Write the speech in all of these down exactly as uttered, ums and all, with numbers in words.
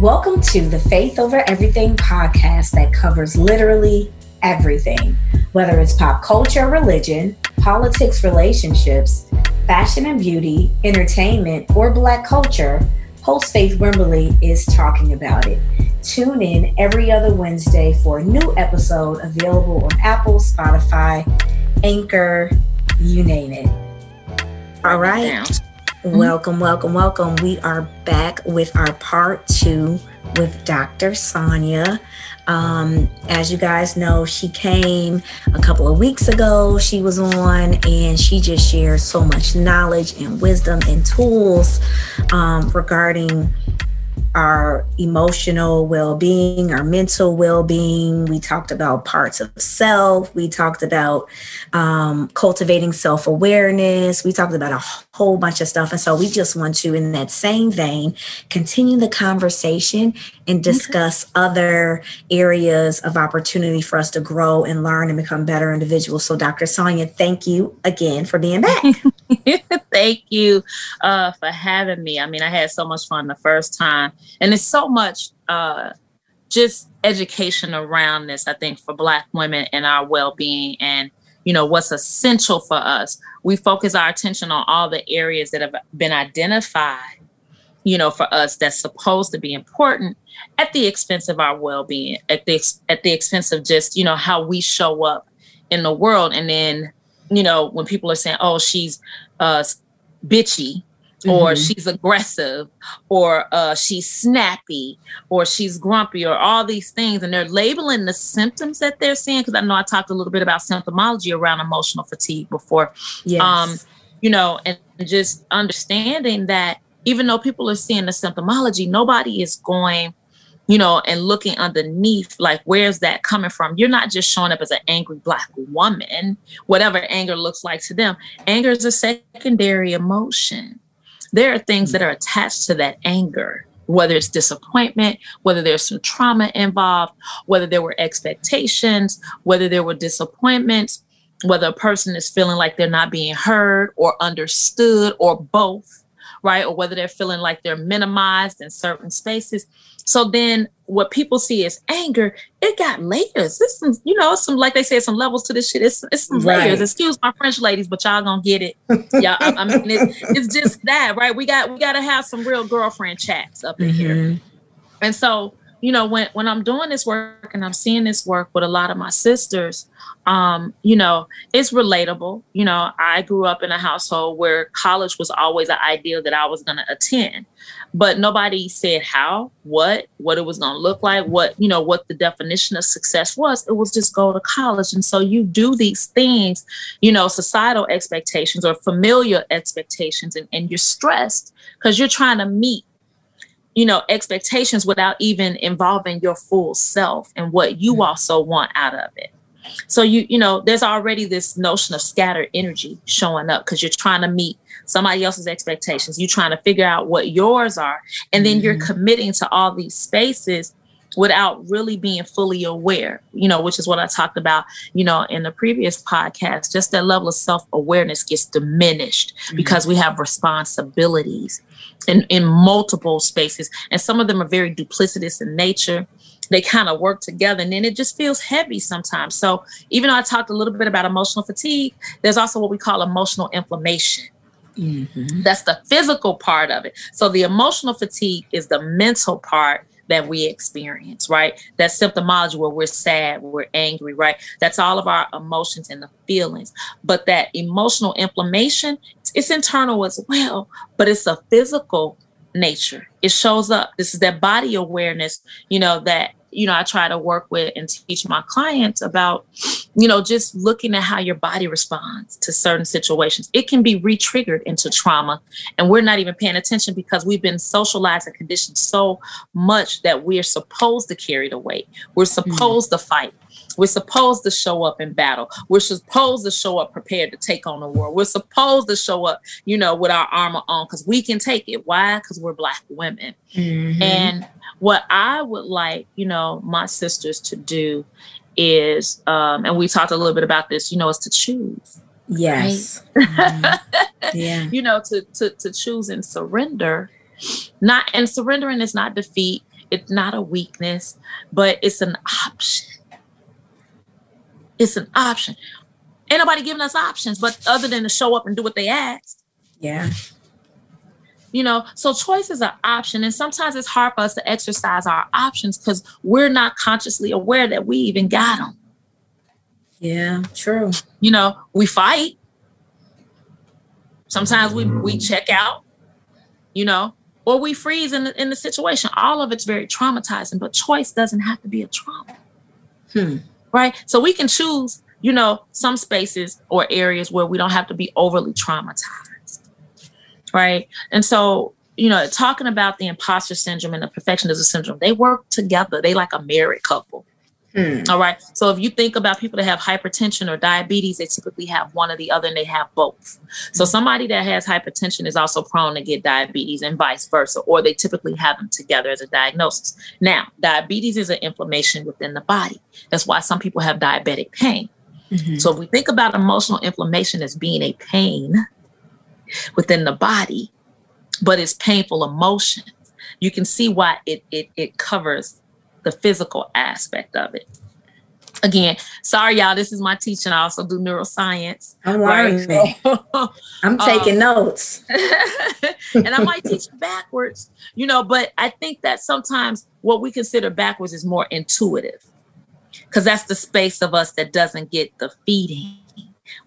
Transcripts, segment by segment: Welcome to the Faith Over Everything podcast that covers literally everything, whether it's pop culture, religion, politics, relationships, fashion and beauty, entertainment, or Black culture. Host Faith Wimberly is talking about it. Tune in every other Wednesday for a new episode available on Apple, Spotify, Anchor, you name it. All right. Welcome, welcome, welcome. We are back with our part two with Doctor Sonia. Um, as you guys know, she came a couple of weeks ago. She was on and she just shared so much knowledge and wisdom and tools um, regarding our emotional well-being, our mental well-being. We talked about parts of self. We talked about um, cultivating self-awareness. We talked about a whole bunch of stuff. And so we just want to, in that same vein, continue the conversation and discuss mm-hmm. other areas of opportunity for us to grow and learn and become better individuals. So Doctor Sonia, thank you again for being back. Thank you uh, for having me. I mean, I had so much fun the first time. And it's so much uh, just education around this, I think, for Black women and our well-being and, you know, what's essential for us. We focus our attention on all the areas that have been identified, you know, for us that's supposed to be important at the expense of our well-being, at the, at the expense of just, you know, how we show up in the world. And then, you know, when people are saying, oh, she's uh, bitchy, or mm-hmm. she's aggressive, or uh, she's snappy, or she's grumpy, or all these things. And they're labeling the symptoms that they're seeing. Because I know I talked a little bit about symptomology around emotional fatigue before. Yes. Um, you know, and just understanding that even though people are seeing the symptomology, nobody is going, you know, and looking underneath, like, where's that coming from? You're not just showing up as an angry Black woman, whatever anger looks like to them. Anger is a secondary emotion. There are things that are attached to that anger, whether it's disappointment, whether there's some trauma involved, whether there were expectations, whether there were disappointments, whether a person is feeling like they're not being heard or understood or both, right? Or whether they're feeling like they're minimized in certain spaces. So then what people see as anger, it got layers. It's some, you know, some, like they said, some levels to this shit. It's, it's some right. layers. Excuse my French ladies, but y'all gonna get it. Y'all, I, I mean, it, it's just that, right? We got, we got to have some real girlfriend chats up in mm-hmm. here. And so, you know, when, when I'm doing this work and I'm seeing this work with a lot of my sisters, um, you know, it's relatable. You know, I grew up in a household where college was always an ideal that I was going to attend. But nobody said how, what, what it was going to look like, what, you know, what the definition of success was. It was just go to college. And so you do these things, you know, societal expectations or familial expectations, and, and you're stressed because you're trying to meet, you know, expectations without even involving your full self and what you also want out of it. So, you you know, there's already this notion of scattered energy showing up because you're trying to meet somebody else's expectations. You're trying to figure out what yours are. And then mm-hmm. you're committing to all these spaces without really being fully aware, you know, which is what I talked about, you know, in the previous podcast. Just that level of self-awareness gets diminished mm-hmm. because we have responsibilities in, in multiple spaces. And some of them are very duplicitous in nature. They kind of work together, and then it just feels heavy sometimes. So even though I talked a little bit about emotional fatigue, there's also what we call emotional inflammation. Mm-hmm. That's the physical part of it. So the emotional fatigue is the mental part that we experience, right? That symptomology where we're sad, we're angry, right? That's all of our emotions and the feelings. But that emotional inflammation, it's internal as well, but it's a physical nature. It shows up. This is that body awareness, you know, that, you know, I try to work with and teach my clients about, you know, just looking at how your body responds to certain situations. It can be re-triggered into trauma, and we're not even paying attention because we've been socialized and conditioned so much that we're supposed to carry the weight. We're supposed mm-hmm. to fight. We're supposed to show up in battle. We're supposed to show up prepared to take on the world. We're supposed to show up, you know, with our armor on because we can take it. Why? Because we're Black women. Mm-hmm. And what I would like, you know, my sisters to do is, um, and we talked a little bit about this, you know, is to choose. Yes. Right? Mm-hmm. Yeah. You know, to, to, to choose and surrender. Not, and surrendering is not defeat. It's not a weakness, but it's an option. It's an option. Ain't nobody giving us options, but other than to show up and do what they ask. Yeah. You know, so choice is an option. And sometimes it's hard for us to exercise our options because we're not consciously aware that we even got them. Yeah, true. You know, we fight. Sometimes we, we check out, you know, or we freeze in the, in the situation. All of it's very traumatizing, but choice doesn't have to be a trauma. Hmm. Right? So we can choose, you know, some spaces or areas where we don't have to be overly traumatized. Right? And so, you know, talking about the imposter syndrome and the perfectionism syndrome, they work together. They like a married couple. Hmm. All right. So if you think about people that have hypertension or diabetes, they typically have one or the other and they have both. So somebody that has hypertension is also prone to get diabetes and vice versa, or they typically have them together as a diagnosis. Now, diabetes is an inflammation within the body. That's why some people have diabetic pain. Mm-hmm. So if we think about emotional inflammation as being a pain within the body, but it's painful emotions, you can see why it it it covers the physical aspect of it. Again, sorry, y'all, this is my teaching. I also do neuroscience. I'm learning. Right? I'm taking um, notes. And I might teach backwards, you know, but I think that sometimes what we consider backwards is more intuitive because that's the space of us that doesn't get the feeding.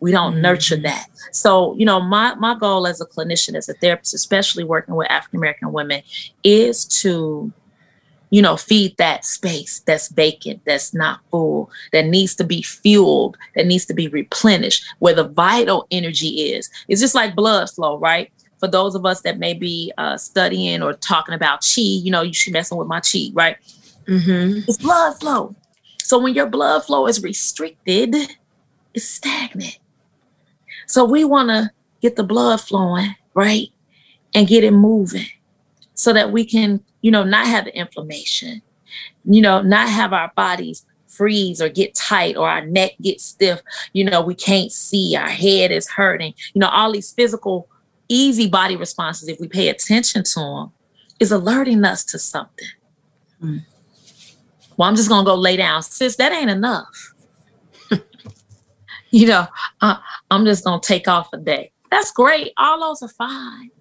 We don't mm-hmm. nurture that. So, you know, my, my goal as a clinician, as a therapist, especially working with African-American women, is to you know, feed that space that's vacant, that's not full, that needs to be fueled, that needs to be replenished, where the vital energy is. It's just like blood flow, right? For those of us that may be uh, studying or talking about chi, you know, you should messing with my chi, right? Mm-hmm. It's blood flow. So when your blood flow is restricted, it's stagnant. So we want to get the blood flowing, right? And get it moving so that we can you know, not have the inflammation, you know, not have our bodies freeze or get tight or our neck get stiff. You know, we can't see, our head is hurting, you know, all these physical, easy body responses, if we pay attention to them, is alerting us to something. Hmm. Well, I'm just going to go lay down. Sis, that ain't enough. you know, uh, I'm just going to take off a day. That's great. All those are fine.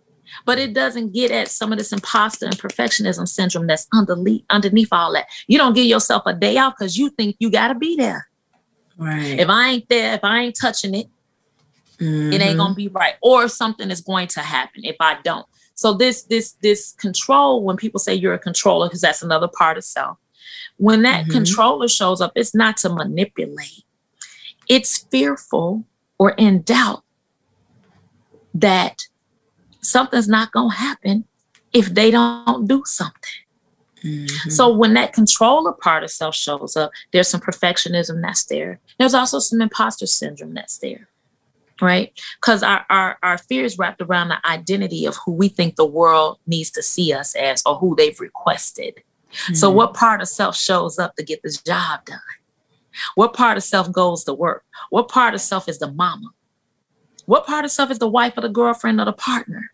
But it doesn't get at some of this imposter and perfectionism syndrome that's underneath, underneath all that. You don't give yourself a day off because you think you got to be there. Right. If I ain't there, if I ain't touching it, mm-hmm. it ain't going to be right. Or something is going to happen if I don't. So this, this, this control, when people say you're a controller, because that's another part of self. When that mm-hmm. controller shows up, it's not to manipulate. It's fearful or in doubt that something's not going to happen if they don't do something. Mm-hmm. So when that controller part of self shows up, there's some perfectionism that's there. There's also some imposter syndrome that's there, right? Because our, our, our fear is wrapped around the identity of who we think the world needs to see us as or who they've requested. Mm-hmm. So what part of self shows up to get this job done? What part of self goes to work? What part of self is the mama? What part of self is the wife or the girlfriend or the partner?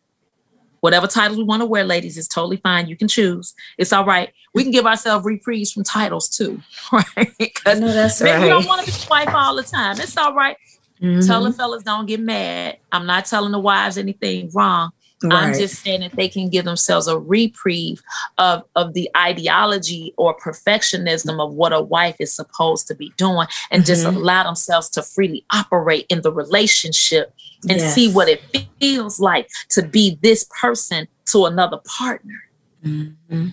Whatever title we want to wear, ladies, is totally fine. You can choose. It's all right. We can give ourselves reprieves from titles too, right? Because we right. don't want to be the wife all the time. It's all right. Mm-hmm. Tell the fellas don't get mad. I'm not telling the wives anything wrong. Right. I'm just saying that they can give themselves a reprieve of, of the ideology or perfectionism of what a wife is supposed to be doing and mm-hmm. just allow themselves to freely operate in the relationship and yes. see what it feels like to be this person to another partner. Mm-hmm.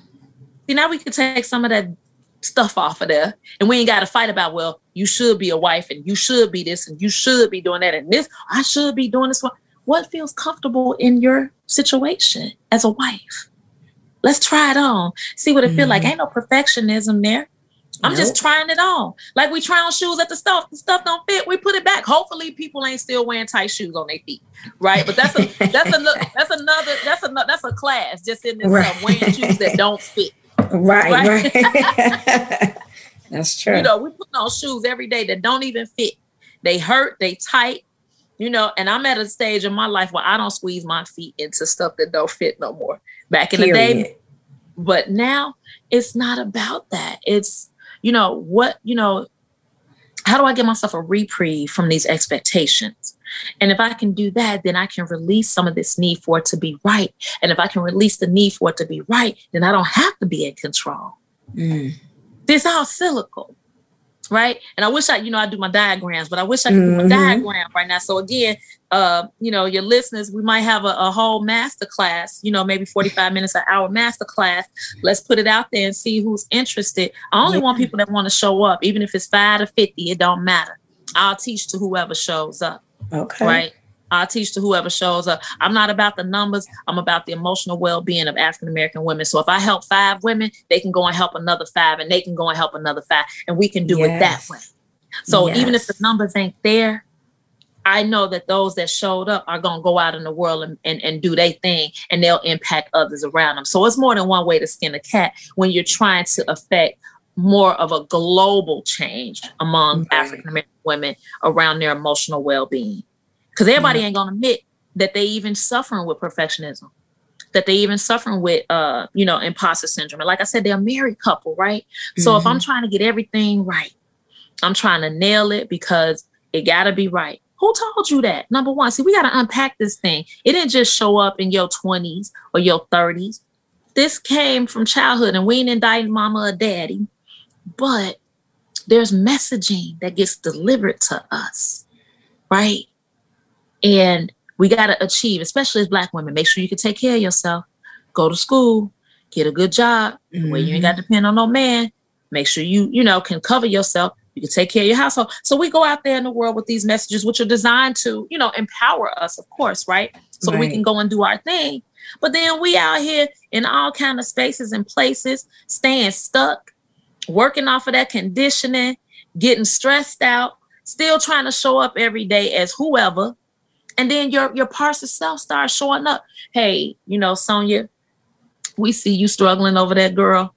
See, now we can take some of that stuff off of there and we ain't got to fight about, well, you should be a wife and you should be this and you should be doing that and this, I should be doing this one. What feels comfortable in your situation as a wife? Let's try it on. See what it mm-hmm. feels like. Ain't no perfectionism there. I'm nope. just trying it on. Like we try on shoes at the stuff. The stuff don't fit. We put it back. Hopefully people ain't still wearing tight shoes on their feet. Right. But that's a, that's a, that's another, that's a, that's a class just in this right. wearing shoes that don't fit. Right. Right. right. That's true. You know, we put on shoes every day that don't even fit. They hurt, they tight. You know, and I'm at a stage in my life where I don't squeeze my feet into stuff that don't fit no more. Back in Period. the day, But now it's not about that. It's, you know, what, you know, how do I give myself a reprieve from these expectations? And if I can do that, then I can release some of this need for it to be right. And if I can release the need for it to be right, then I don't have to be in control. Mm. It's all cyclical, right? And I wish I, you know, I do my diagrams, but I wish I could mm-hmm. do my diagram right now. So again, uh, you know, your listeners, we might have a, a whole masterclass, you know, maybe forty-five minutes, an hour masterclass. Let's put it out there and see who's interested. I only yeah. want people that want to show up, even if it's five to fifty, it don't matter. I'll teach to whoever shows up. Okay. Right. I'll teach to whoever shows up. I'm not about the numbers. I'm about the emotional well-being of African-American women. So if I help five women, they can go and help another five, and they can go and help another five, and we can do yes. it that way. So yes. even if the numbers ain't there, I know that those that showed up are going to go out in the world and, and, and do their thing, and they'll impact others around them. So it's more than one way to skin a cat when you're trying to affect more of a global change among okay. African-American women around their emotional well-being. Because everybody mm-hmm. ain't going to admit that they even suffering with perfectionism, that they even suffering with, uh, you know, imposter syndrome. And like I said, they're a married couple, right? Mm-hmm. So if I'm trying to get everything right, I'm trying to nail it because it got to be right. Who told you that? Number one, see, we got to unpack this thing. It didn't just show up in your twenties or your thirties. This came from childhood, and we ain't indicting mama or daddy. But there's messaging that gets delivered to us, right? And we got to achieve, especially as Black women, make sure you can take care of yourself, go to school, get a good job, mm-hmm. where you ain't got to depend on no man, make sure you, you know, can cover yourself, you can take care of your household. So we go out there in the world with these messages, which are designed to, you know, empower us, of course, right? So right. we can go and do our thing. But then we out here in all kinds of spaces and places, staying stuck, working off of that conditioning, getting stressed out, still trying to show up every day as whoever. And then your, your parts of self start showing up. Hey, you know, Sonia, we see you struggling over that girl.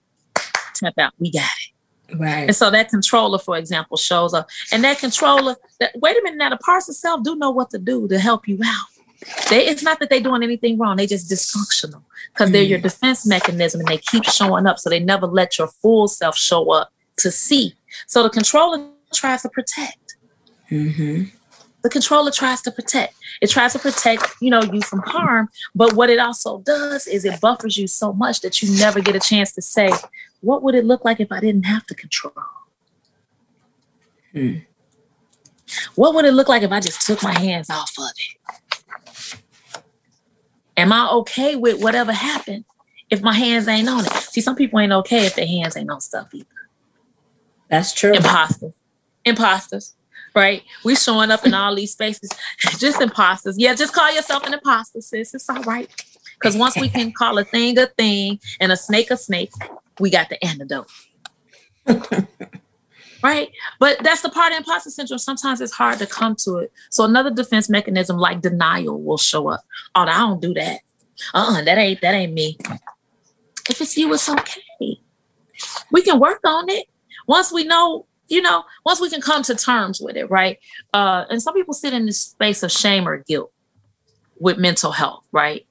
Tap out. We got it. Right. And so that controller, for example, shows up. And that controller, that, wait a minute now, the parts of self do know what to do to help you out. They, it's not that they're doing anything wrong. They just dysfunctional because mm. they're your defense mechanism and they keep showing up. So they never let your full self show up to see. So the controller tries to protect. Mm-hmm. The controller tries to protect. It tries to protect, you know, you from harm. But what it also does is it buffers you so much that you never get a chance to say, what would it look like if I didn't have to control? Hmm. What would it look like if I just took my hands off of it? Am I okay with whatever happened if my hands ain't on it? See, some people ain't okay if their hands ain't on stuff either. That's true. Imposters. Imposters. Right? We showing up in all these spaces, just imposters. Yeah, just call yourself an imposter, sis. It's all right. Because once we can call a thing a thing and a snake a snake, we got the antidote. Right? But that's the part of imposter syndrome. Sometimes it's hard to come to it. So another defense mechanism like denial will show up. Oh, I don't do that. Uh-uh, that ain't, that ain't me. If it's you, it's okay. We can work on it. Once we know You know, once we can come to terms with it, right? Uh, and some people sit in this space of shame or guilt with mental health, right?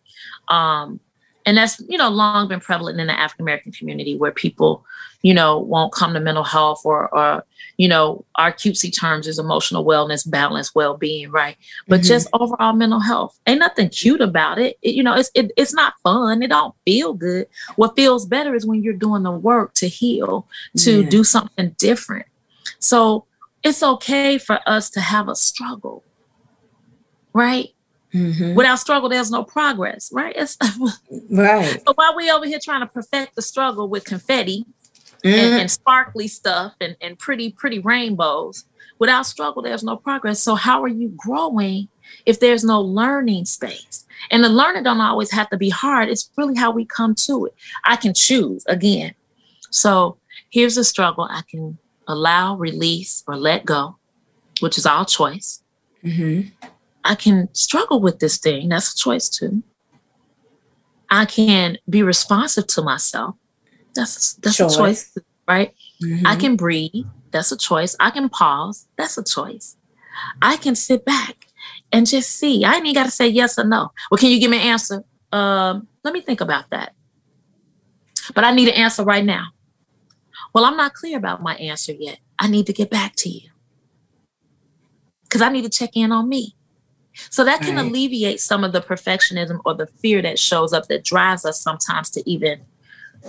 Um, and that's, you know, long been prevalent in the African-American community where people, you know, won't come to mental health or, or you know, our cutesy terms is emotional wellness, balance, well-being, right? But mm-hmm. just overall mental health. Ain't nothing cute about it. It you know, it's it, it's not fun. It don't feel good. What feels better is when you're doing the work to heal, to yeah. do something different. So it's okay for us to have a struggle, right? Mm-hmm. Without struggle, there's no progress, right? It's right. So while we over here trying to perfect the struggle with confetti mm-hmm. and, and sparkly stuff and, and pretty, pretty rainbows, without struggle, there's no progress. So how are you growing if there's no learning space? And the learning don't always have to be hard. It's really how we come to it. I can choose again. So here's the struggle I can allow, release, or let go, which is all choice. Mm-hmm. I can struggle with this thing. That's a choice too. I can be responsive to myself. That's, that's a choice, right? Mm-hmm. I can breathe. That's a choice. I can pause. That's a choice. I can sit back and just see. I ain't even got to say yes or no. Well, can you give me an answer? Um, let me think about that. but I need an answer right now. Well, I'm not clear about my answer yet. I need to get back to you because I need to check in on me. So that can right. alleviate some of the perfectionism or the fear that shows up that drives us sometimes to even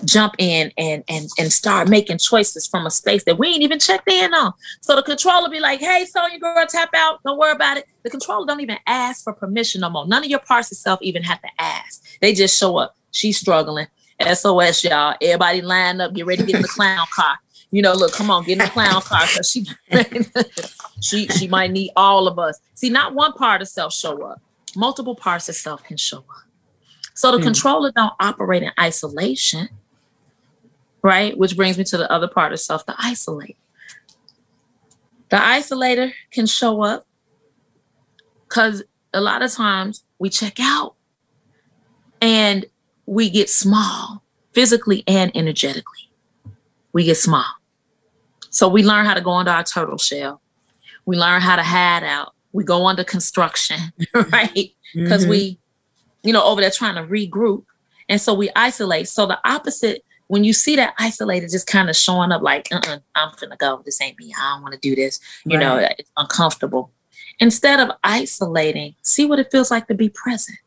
jump in and and and start making choices from a space that we ain't even checked in on. So the controller be like, hey, Sonia, girl, tap out. Don't worry about it. The controller don't even ask for permission no more. None of your parts itself even have to ask. They just show up. She's struggling. S O S, y'all. Everybody line up. Get ready to get in the clown car. You know, look, come on, get in the clown car. So she, she, she might need all of us. See, not one part of self show up. Multiple parts of self can show up. So the mm. controller don't operate in isolation, right? Which brings me to the other part of self, the isolator. The isolator can show up because a lot of times we check out and we get small physically and energetically. We get small. So we learn how to go into our turtle shell. We learn how to hide out. We go under construction, right? Because mm-hmm. we, you know, over there trying to regroup. And so we isolate. So the opposite, when you see that isolated just kind of showing up like, uh-uh, I'm finna go. This ain't me. I don't want to do this. You right. know, it's uncomfortable. Instead of isolating, see what it feels like to be present.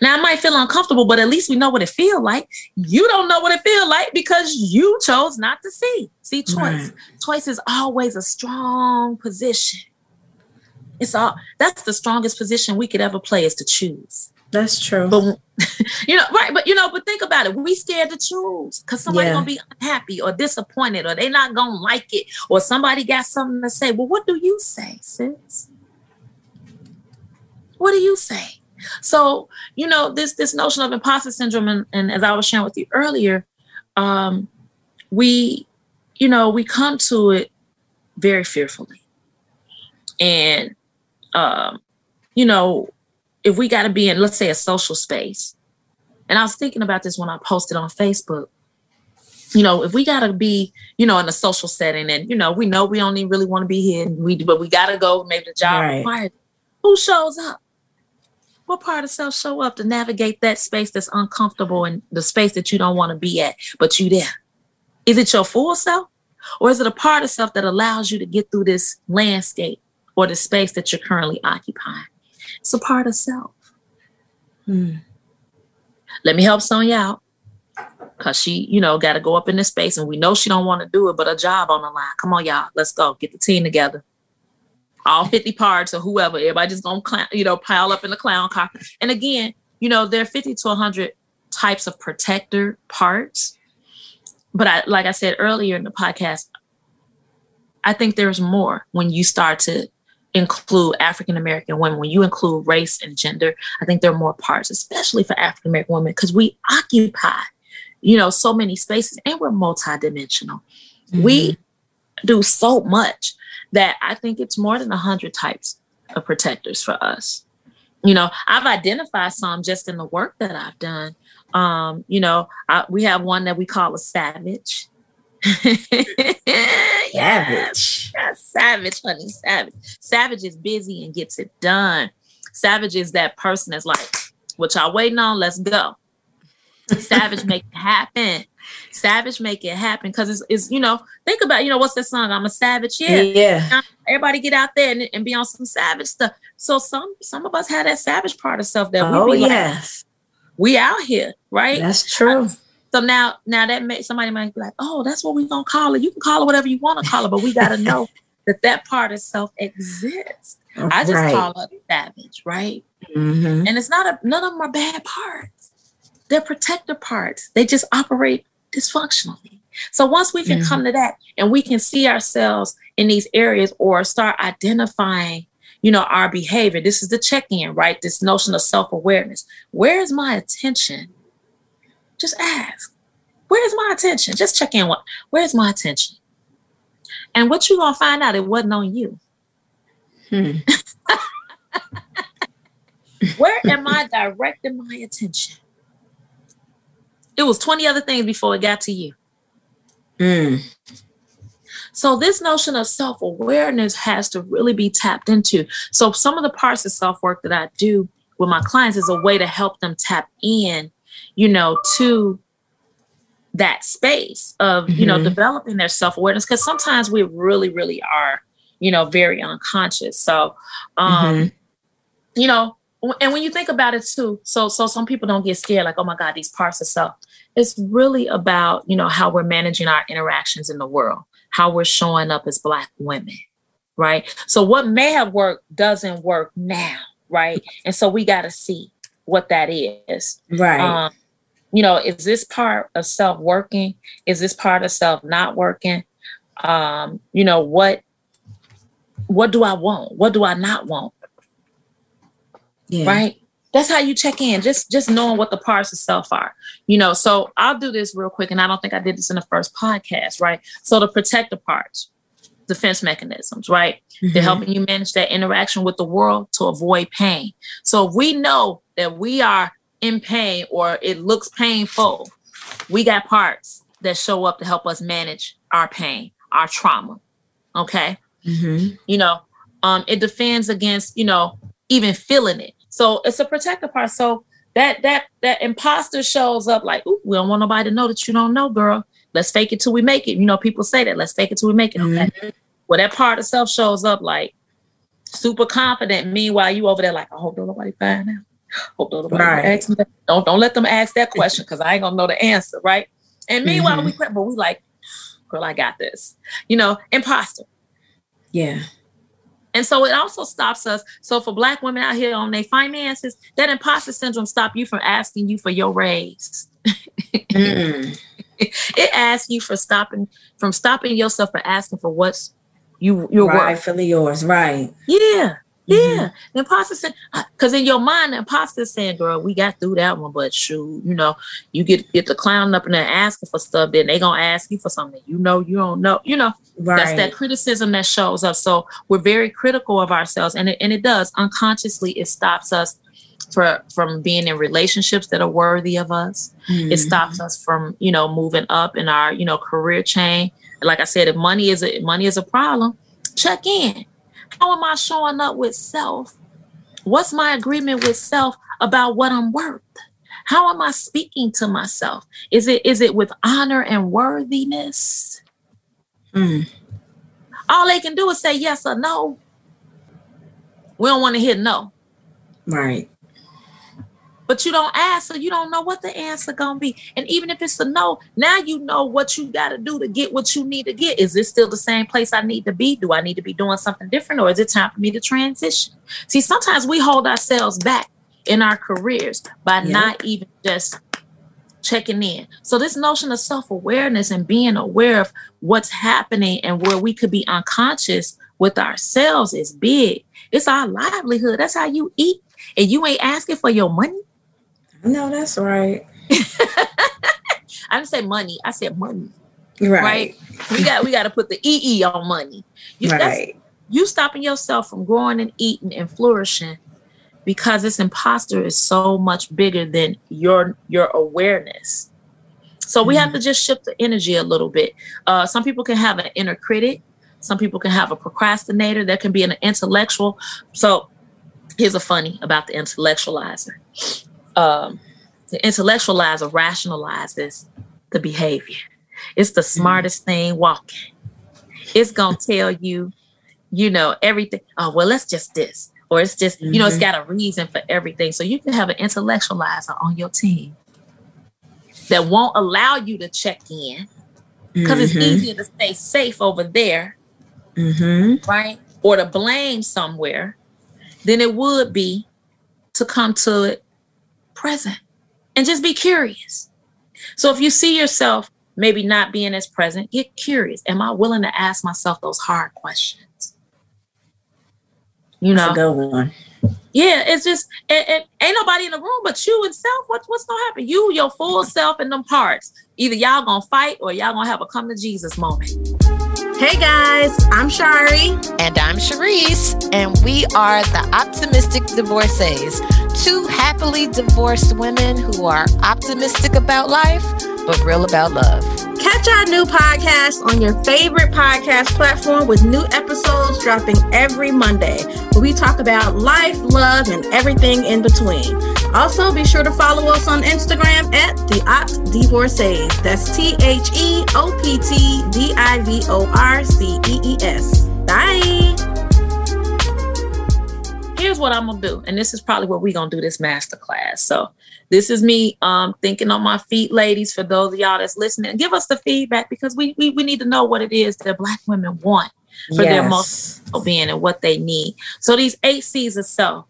Now, it might feel uncomfortable, but at least we know what it feels like. You don't know what it feels like because you chose not to see. See, choice. Right. Choice is always a strong position. It's all that's the strongest position we could ever play is to choose. That's true. But you know, right, but you know, but think about it. We scared to choose because somebody's yeah. gonna be unhappy or disappointed or they're not gonna like it, or somebody got something to say. Well, what do you say, sis? What do you say? So, you know, this this notion of imposter syndrome, and, and as I was sharing with you earlier, um, we, you know, we come to it very fearfully. And, um, you know, if we got to be in, let's say, a social space, and I was thinking about this when I posted on Facebook, you know, if we got to be, you know, in a social setting and, you know, we know we only really want to be here, and we but we got to go, maybe the job right. required, who shows up? What part of self show up to navigate that space that's uncomfortable and the space that you don't want to be at, but you there? Is it your full self, or is it a part of self that allows you to get through this landscape or the space that you're currently occupying? It's a part of self. Hmm. Let me help Sonia out because she, you know, got to go up in this space and we know she don't want to do it, but a job on the line. Come on, y'all. Let's go. Get the team together. All fifty parts or whoever, everybody just gonna, cl- you know, pile up in the clown car. And again, you know, there are fifty to one hundred types of protector parts. But I, like I said earlier in the podcast, I think there's more when you start to include African-American women, when you include race and gender. I think there are more parts, especially for African-American women, because we occupy, you know, so many spaces and we're multidimensional. Mm-hmm. We do so much that I think it's more than one hundred types of protectors for us. You know, I've identified some just in the work that I've done. Um, you know, I, we have one that we call a savage. Savage. Yeah, savage, honey, savage. Savage is busy and gets it done. Savage is that person that's like, what y'all waiting on? Let's go. Savage make it happen. Savage make it happen because it's, it's, you know, think about, you know, what's that song? I'm a savage. Yeah. Yeah. Everybody get out there and, and be on some savage stuff. So some some of us have that savage part of self that oh, we be yes. like, we out here, right? That's true. So now now that may, somebody might be like, oh, that's what we're going to call it. You can call it whatever you want to call it, but we got to know that that part of self exists. All I just right. call it savage, right? Mm-hmm. And it's not a, none of them are bad parts. They're protector parts. They just operate dysfunctionally. So once we can mm-hmm. come to that and we can see ourselves in these areas or start identifying, you know, our behavior. This is the check-in, right? This notion of self-awareness. Where is my attention? Just ask. Where is my attention? Just check in. Where is my attention? And what you're going to find out, it wasn't on you. Hmm. Where am I directing my attention? It was twenty other things before it got to you. Mm. So this notion of self-awareness has to really be tapped into. So some of the parts of self-work that I do with my clients is a way to help them tap in you know, to that space of, you mm-hmm. know, developing their self-awareness. Because sometimes we really, really are, you know, very unconscious. So, um, mm-hmm. you know, and when you think about it too, so, so some people don't get scared, like, oh my God, these parts of self. It's really about, you know, how we're managing our interactions in the world, how we're showing up as Black women. Right. So what may have worked doesn't work now. Right. And so we got to see what that is. Right. Um, you know, is this part of self working? Is this part of self not working? Um, you know, what, what do I want? What do I not want? Yeah. Right. That's how you check in. Just, just knowing what the parts of self are, you know, so I'll do this real quick. And I don't think I did this in the first podcast. Right. So the protective parts, defense mechanisms, right. Mm-hmm. They're helping you manage that interaction with the world to avoid pain. So if we know that we are in pain or it looks painful, we got parts that show up to help us manage our pain, our trauma. Okay. Mm-hmm. You know, um, it defends against, you know, even feeling it. So it's a protective part. So that, that, that imposter shows up like, ooh, we don't want nobody to know that you don't know, girl. Let's fake it till we make it. You know, people say that, let's fake it till we make it. Okay. Mm-hmm. Well, that part of self shows up like super confident. Meanwhile, you over there like, I hope don't nobody find out. Hope don't nobody right. ask me that. Don't, don't let them ask that question because I ain't gonna know the answer, right? And meanwhile, mm-hmm. we quit, but we like, girl, I got this. You know, imposter. Yeah. And so it also stops us. So for Black women out here on their finances, that imposter syndrome stops you from asking you for your raise. Mm-mm. It asks you for stopping from stopping yourself for asking for what's you your rightfully yours, right? Yeah, yeah. Mm-hmm. The imposter syndrome, because in your mind, the imposter saying, "Girl, we got through that one, but shoot, you know, you get get the clown up and they're asking for stuff, then they gonna ask you for something you know you don't know, you know." Right. That's that criticism that shows up. So we're very critical of ourselves, and it, and it does unconsciously. It stops us. For, from being in relationships that are worthy of us. Mm-hmm. It stops us from, you know, moving up in our, you know, career chain. Like I said, if money is a, money is a problem, check in. How am I showing up with self? What's my agreement with self about what I'm worth? How am I speaking to myself? Is it, is it with honor and worthiness? Mm. All they can do is say yes or no. We don't want to hear no. Right. But you don't ask, so you don't know what the answer gonna be. And even if it's a no, now you know what you gotta do to get what you need to get. Is this still the same place I need to be? Do I need to be doing something different, or is it time for me to transition? See, sometimes we hold ourselves back in our careers by yep. not even just checking in. So this notion of self-awareness and being aware of what's happening and where we could be unconscious with ourselves is big. It's our livelihood. That's how you eat, and you ain't asking for your money. No, that's right. I didn't say money. I said money. Right. right? We got we got to put the E E on money. You, right. You stopping yourself from growing and eating and flourishing because this imposter is so much bigger than your your awareness. So we mm. have to just shift the energy a little bit. Uh, some people can have an inner critic. Some people can have a procrastinator. There can be an intellectual. So here's a funny about the intellectualizer. Um, the intellectualizer rationalizes the behavior. It's the smartest thing walking. It's going to tell you, you know, everything. Oh, well, let's just this. Or it's just, you know, mm-hmm. it's got a reason for everything. So you can have an intellectualizer on your team that won't allow you to check in because mm-hmm. it's easier to stay safe over there, mm-hmm. right? Or to blame somewhere than it would be to come to it present and just be curious. So if you see yourself maybe not being as present, get curious. Am I willing to ask myself those hard questions? You know, that's a good one. Yeah, it's just it, it ain't nobody in the room but you and self. What, what's gonna happen? You, your full self, and them parts. Either y'all gonna fight or y'all gonna have a come to Jesus moment. Hey guys, I'm Shari. And I'm Sharice. And we are the Optimistic Divorcees, two happily divorced women who are optimistic about life, but real about love. Catch our new podcast on your favorite podcast platform with new episodes dropping every Monday, where we talk about life, love, and everything in between. Also, be sure to follow us on Instagram at The Opt Divorcees. That's T H E O P T D I V O R C E E S. Bye. Here's what I'm going to do. And this is probably what we're going to do this masterclass. So this is me um, thinking on my feet, ladies, for those of y'all that's listening. Give us the feedback, because we, we, we need to know what it is that Black women want for yes. their emotional being and what they need. So these eight C's of self,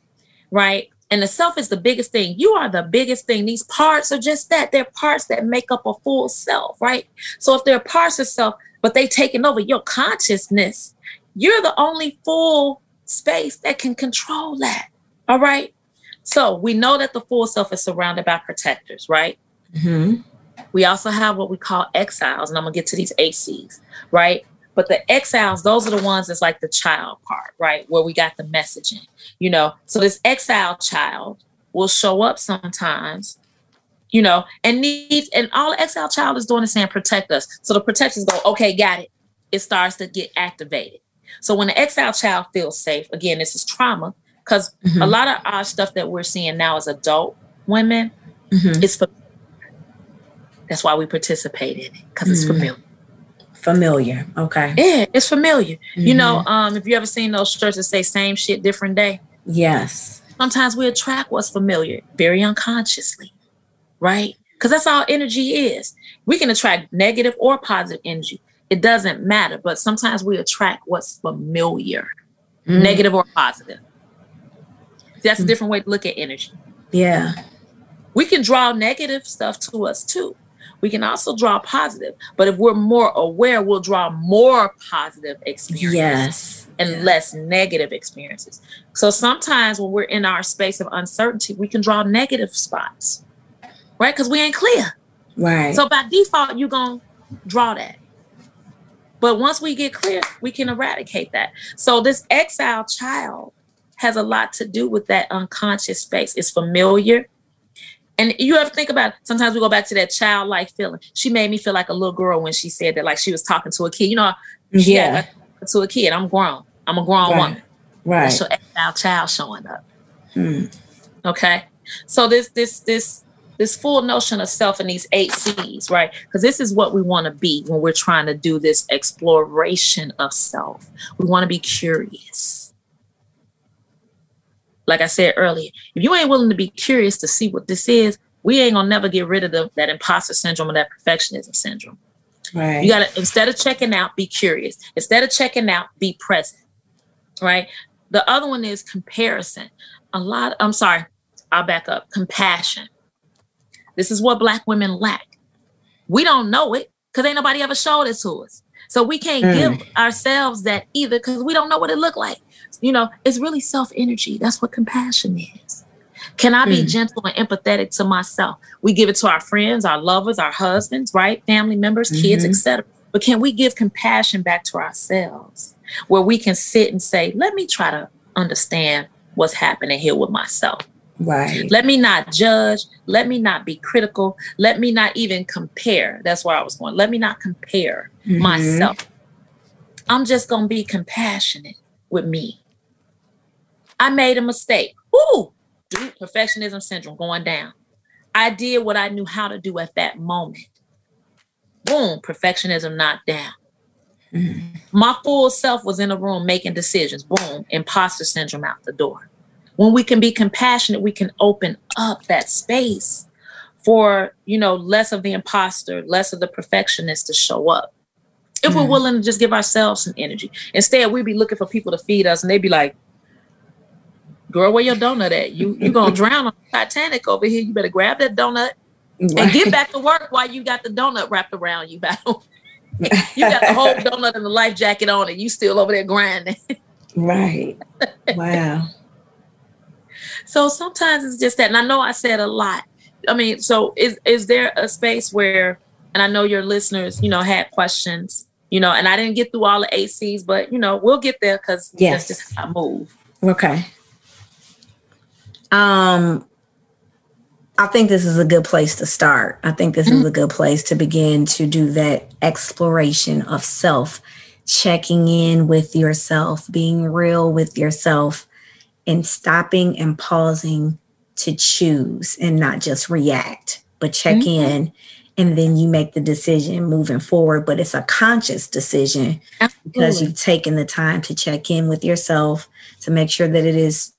right? And the self is the biggest thing. You are the biggest thing. These parts are just that. They're parts that make up a full self, right? So if they're parts of self, but they taking over your consciousness, you're the only full space that can control that, all right? So we know that the full self is surrounded by protectors, right? Mm-hmm. We also have what we call exiles, and I'm going to get to these eight C's, right? But the exiles, those are the ones that's like the child part, right? Where we got the messaging, you know? So this exiled child will show up sometimes, you know, and needs, and all the exiled child is doing is saying, protect us. So the protectors go, okay, got it. It starts to get activated. So when the exiled child feels safe, again, this is trauma, because mm-hmm. a lot of our stuff that we're seeing now as adult women, mm-hmm. is familiar. That's why we participate in it, because mm-hmm. it's familiar. Familiar. Okay. Yeah, it's familiar. Mm-hmm. You know, um, if you ever seen those shirts that say same shit, different day. Yes. Sometimes we attract what's familiar very unconsciously, right? Because that's all energy is. We can attract negative or positive energy. It doesn't matter. But sometimes we attract what's familiar, mm-hmm. negative or positive. That's mm-hmm. a different way to look at energy. Yeah. We can draw negative stuff to us, too. We can also draw positive, but if we're more aware, we'll draw more positive experiences yes. and yes. less negative experiences. So sometimes when we're in our space of uncertainty, we can draw negative spots, right? Because we ain't clear. Right. So by default, you're going to draw that. But once we get clear, we can eradicate that. So this exiled child has a lot to do with that unconscious space. It's familiar. And you have to think about it. Sometimes we go back to that childlike feeling. She made me feel like a little girl when she said that, like she was talking to a kid. You know, she yeah, to a kid. I'm grown. I'm a grown right. woman. Right. That's your exiled child showing up. Hmm. Okay. So this this this this full notion of self in these eight C's, right? Because this is what we want to be when we're trying to do this exploration of self. We want to be curious. Like I said earlier, if you ain't willing to be curious to see what this is, we ain't gonna never get rid of the, that imposter syndrome or that perfectionism syndrome. Right. You gotta, instead of checking out, be curious. Instead of checking out, be present. Right. The other one is comparison. A lot. I'm sorry. I'll back up. Compassion. This is what Black women lack. We don't know it because ain't nobody ever showed it to us. So we can't mm. give ourselves that either because we don't know what it looked like. You know, it's really self-energy. That's what compassion is. Can I be mm. gentle and empathetic to myself? We give it to our friends, our lovers, our husbands, right? Family members, mm-hmm. kids, et cetera. But can we give compassion back to ourselves where we can sit and say, let me try to understand what's happening here with myself. Right. Let me not judge. Let me not be critical. Let me not even compare. That's where I was going. Let me not compare mm-hmm. myself. I'm just going to be compassionate with me. I made a mistake. Ooh, dude, perfectionism syndrome going down. I did what I knew how to do at that moment. Boom, perfectionism knocked down. Mm-hmm. My full self was in a room making decisions. Boom, imposter syndrome out the door. When we can be compassionate, we can open up that space for, you know, less of the imposter, less of the perfectionist to show up. If mm. we're willing to just give ourselves some energy. Instead, we'd be looking for people to feed us and they'd be like, girl, where your donut at? You, you're going to drown on the Titanic over here. You better grab that donut right. and get back to work while you got the donut wrapped around you. You got the whole donut and the life jacket on and you still over there grinding. Right. Wow. So sometimes it's just that. And I know I said a lot. I mean, so is is there a space where, and I know your listeners, you know, had questions, you know, and I didn't get through all the eight C's, but, you know, we'll get there because yes. that's just how I move. Okay. Um, I think this is a good place to start. I think this mm-hmm. is a good place to begin to do that exploration of self, checking in with yourself, being real with yourself, and stopping and pausing to choose and not just react, but check mm-hmm. in, and then you make the decision moving forward. But it's a conscious decision. Absolutely. Because you've taken the time to check in with yourself to make sure that it is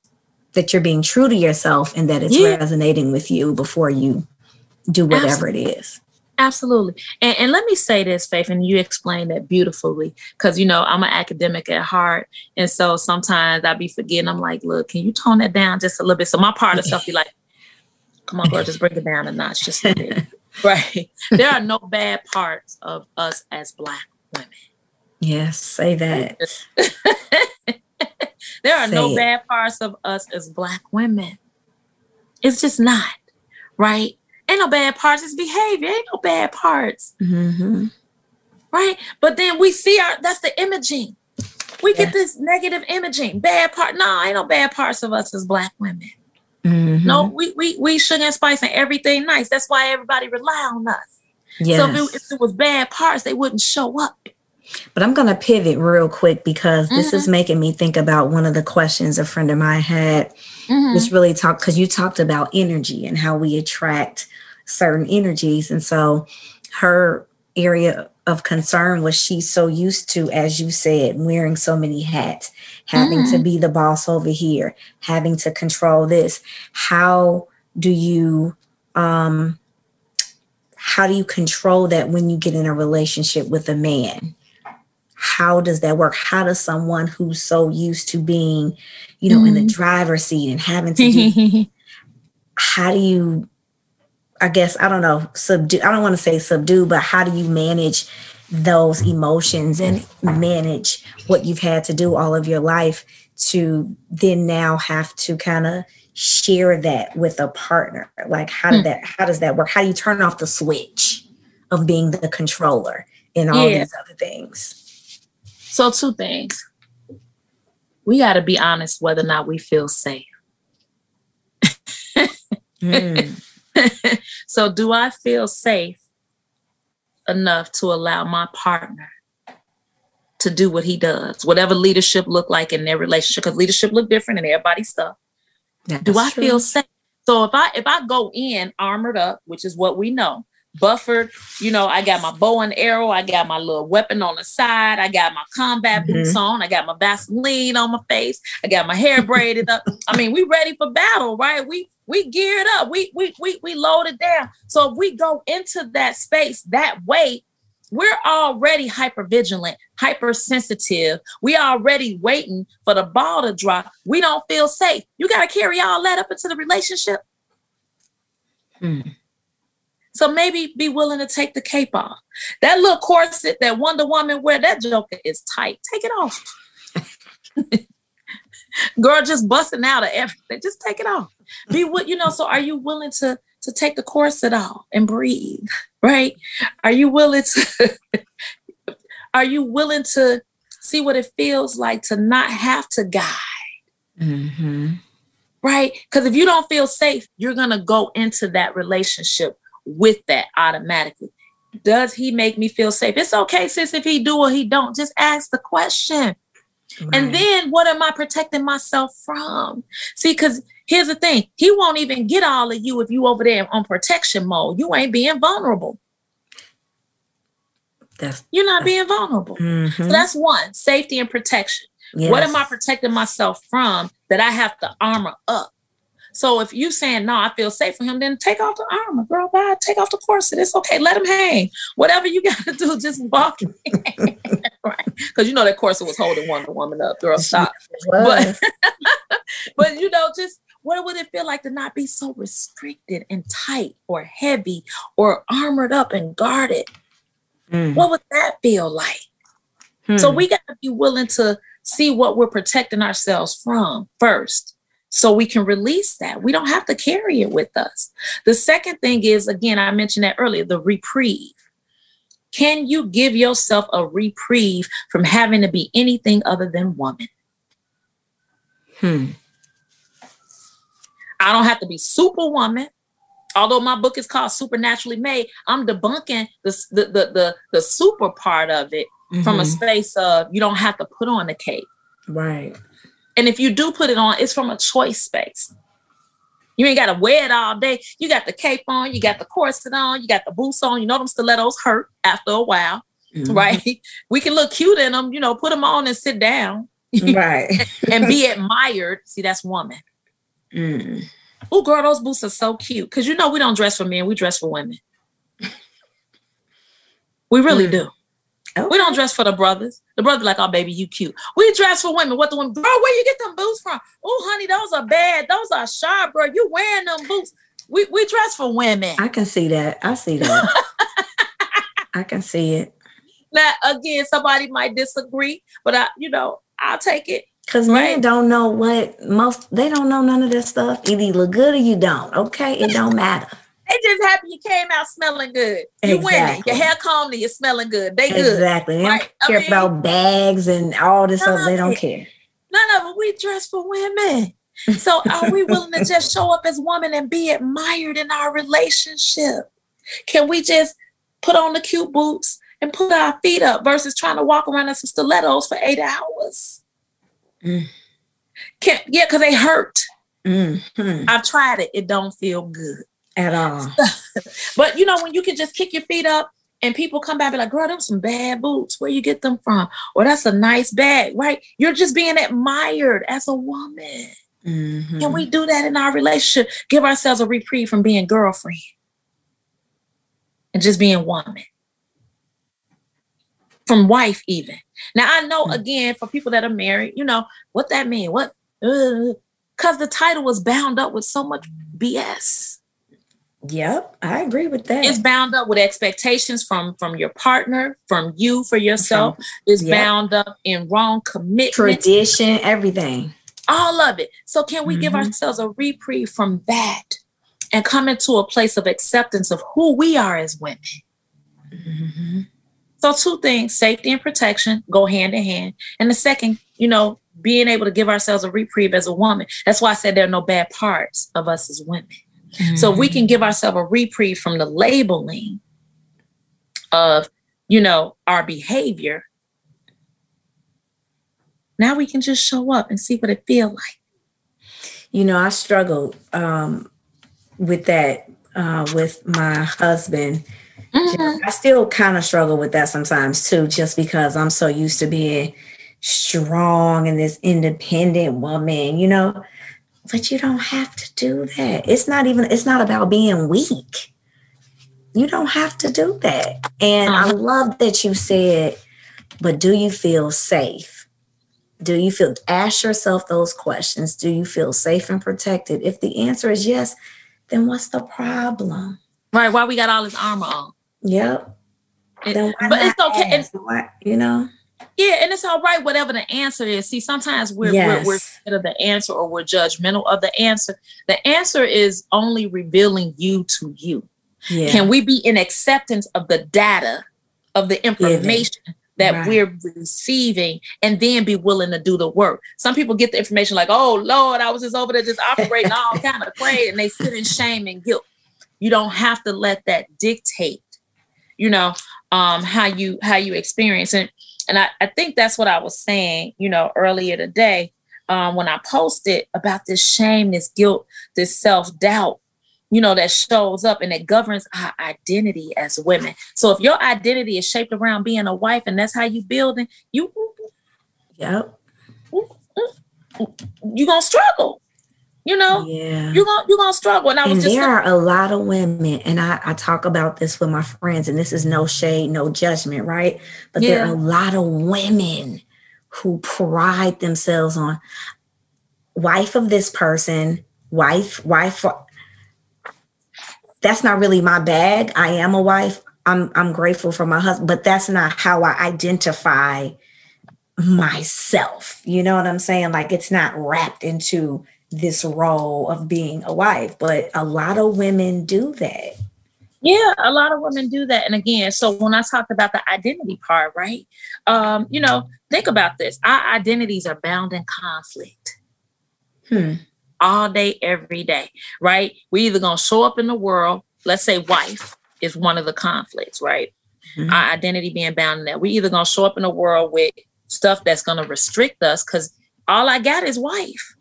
that you're being true to yourself and that it's yeah. resonating with you before you do whatever Absolutely. It is. Absolutely. And, and let me say this, Faith, and you explained that beautifully, because, you know, I'm an academic at heart. And so sometimes I be forgetting. I'm like, look, can you tone that down just a little bit? So my part of stuff be like, come on, girl, just bring it down a notch just a bit. Right. There are no bad parts of us as Black women. Yes, say that. There are say no it. Bad parts of us as Black women. It's just not. Right. Ain't no bad parts. It's behavior. Ain't no bad parts. Mm-hmm. Right. But then we see our, that's the imaging. We yes. get this negative imaging. Bad part. No, ain't no bad parts of us as Black women. Mm-hmm. No, we, we, we sugar and spice and everything nice. That's why everybody rely on us. Yes. So if it, if it was bad parts, they wouldn't show up. But I'm going to pivot real quick because mm-hmm. this is making me think about one of the questions a friend of mine had, mm-hmm. which really talked, because you talked about energy and how we attract certain energies. And so her area of concern was she's so used to, as you said, wearing so many hats, having mm. to be the boss over here, having to control this. How do you, um, how do you control that when you get in a relationship with a man? How does that work? How does someone who's so used to being, you know, mm. in the driver's seat and having to do, how do you, I guess, I don't know, subdue, I don't want to say subdue, but how do you manage those emotions and manage what you've had to do all of your life to then now have to kind of share that with a partner? Like, how did that, how does that work? How do you turn off the switch of being the controller and all yeah. these other things? So two things. We got to be honest whether or not we feel safe. mm. So do I feel safe enough to allow my partner to do what he does, whatever leadership look like in their relationship, because leadership look different in everybody's stuff. That's do I true. Feel safe? So if I if I go in armored up, which is what we know, buffered, you know, I got my bow and arrow, I got my little weapon on the side, I got my combat mm-hmm. boots on, I got my Vaseline on my face, I got my hair braided up. I mean, we ready for battle, right? We We geared up. We we we we loaded down. So if we go into that space that way, we're already hypervigilant, hypersensitive. We already waiting for the ball to drop. We don't feel safe. You got to carry all that up into the relationship. Hmm. So maybe be willing to take the cape off. That little corset that Wonder Woman wear, that joker is tight. Take it off. Girl, just busting out of everything. Just take it off. Be what you know. So, are you willing to to take the corset off and breathe? Right? Are you willing to? Are you willing to see what it feels like to not have to guide? Mm-hmm. Right? Because if you don't feel safe, you're gonna go into that relationship with that automatically. Does he make me feel safe? It's okay, sis. If he do or he don't, just ask the question. Right. And then what am I protecting myself from? See, because here's the thing. He won't even get all of you if you over there on protection mode. You ain't being vulnerable. That's, You're not that's, being vulnerable. Mm-hmm. So that's one, safety and protection. Yes. What am I protecting myself from that I have to armor up? So if you saying, no, I feel safe for him, then take off the armor, girl. Bye. Take off the corset. It's okay. Let him hang. Whatever you got to do, just walk in. Right. Because you know that corset was holding Wonder Woman up. Girl, stop. But, but, you know, just what would it feel like to not be so restricted and tight or heavy or armored up and guarded? Mm. What would that feel like? Hmm. So we got to be willing to see what we're protecting ourselves from first. So we can release that. We don't have to carry it with us. The second thing is, again, I mentioned that earlier, the reprieve. Can you give yourself a reprieve from having to be anything other than woman? Hmm. I don't have to be superwoman. Although my book is called Supernaturally Made, I'm debunking the, the, the, the, the super part of it mm-hmm. from a space of you don't have to put on the cape. Right. And if you do put it on, it's from a choice space. You ain't got to wear it all day. You got the cape on, you got the corset on, you got the boots on. You know them stilettos hurt after a while, mm-hmm. right? We can look cute in them, you know, put them on and sit down. Right. And be admired. See, that's woman. Mm. Oh, girl, those boots are so cute. Because, you know, we don't dress for men. We dress for women. We really mm. do. Okay. We don't dress for the brothers. The brothers like, oh, baby, you cute. We dress for women. What the women, girl, where you get them boots from? Oh, honey, those are bad. Those are sharp, girl. You wearing them boots. We we dress for women. I can see that. I see that. I can see it. Now, again, somebody might disagree, but, I, you know, I'll take it. Because right? men don't know what most, they don't know none of this stuff. Either you look good or you don't, okay? It don't matter. They just happy you came out smelling good. You exactly. winning. Your hair combed and you're smelling good. They good. Exactly. They right? don't care I mean, about bags and all this stuff. They don't it. care. None of it. We dress for women. So are we willing to just show up as women and be admired in our relationship? Can we just put on the cute boots and put our feet up versus trying to walk around in some stilettos for eight hours? Mm. Can, yeah, because they hurt. Mm-hmm. I've tried it. It don't feel good. At all. But, you know, when you can just kick your feet up and people come back and be like, girl, them some bad boots. Where you get them from? Or that's a nice bag, right? You're just being admired as a woman. Mm-hmm. Can we do that in our relationship? Give ourselves a reprieve from being girlfriend and just being woman. From wife even. Now, I know, mm-hmm. again, for people that are married, you know, what that mean? What? Because the title was bound up with so much B S. Yep, I agree with that. It's bound up with expectations from, from your partner, from you, for yourself. Okay. It's yep. bound up in wrong commitment. Tradition, everything. All of it. So can we mm-hmm. give ourselves a reprieve from that and come into a place of acceptance of who we are as women? Mm-hmm. So two things, safety and protection go hand in hand. And the second, you know, being able to give ourselves a reprieve as a woman. That's why I said there are no bad parts of us as women. Mm-hmm. So we can give ourselves a reprieve from the labeling of, you know, our behavior. Now we can just show up and see what it feels like. You know, I struggled um, with that uh, with my husband. Mm-hmm. I still kind of struggle with that sometimes, too, just because I'm so used to being strong and this independent woman, you know. But you don't have to do that. It's not even, it's not about being weak. You don't have to do that. And uh-huh. I love that you said, but do you feel safe? Do you feel, ask yourself those questions. Do you feel safe and protected? If the answer is yes, then what's the problem? Right. Why we got all this armor on? Yep. It, then why but not it's okay. Ask? Why, you know? Yeah, and it's all right, whatever the answer is. See, sometimes we're yes. we're, we're scared of the answer or we're judgmental of the answer. The answer is only revealing you to you. Yeah. Can we be in acceptance of the data, of the information yeah. that right. we're receiving, and then be willing to do the work? Some people get the information like, oh, Lord, I was just over there just operating all kind of crazy, and they sit in shame and guilt. You don't have to let that dictate, you know, um, how you how you experience it. And I, I think that's what I was saying, you know, earlier today um, when I posted about this shame, this guilt, this self-doubt, you know, that shows up and it governs our identity as women. So if your identity is shaped around being a wife and that's how you building, you, yep. you're going to struggle, you know, yeah. you're going you're gonna struggle. And, I was and just there saying, are a lot of women, and I, I talk about this with my friends, and this is no shade, no judgment, right? But yeah. there are a lot of women who pride themselves on wife of this person, wife, wife. That's not really my bag. I am a wife. I'm I'm grateful for my husband, but that's not how I identify myself. You know what I'm saying? Like, it's not wrapped into this role of being a wife, but a lot of women do that. Yeah, a lot of women do that. And again, so when I talked about the identity part, right? Um, you know, think about this. Our identities are bound in conflict hmm. all day, every day, right? We either gonna show up in the world, let's say wife is one of the conflicts, right? Mm-hmm. Our identity being bound in that. We either gonna show up in the world with stuff that's gonna restrict us because all I got is wife.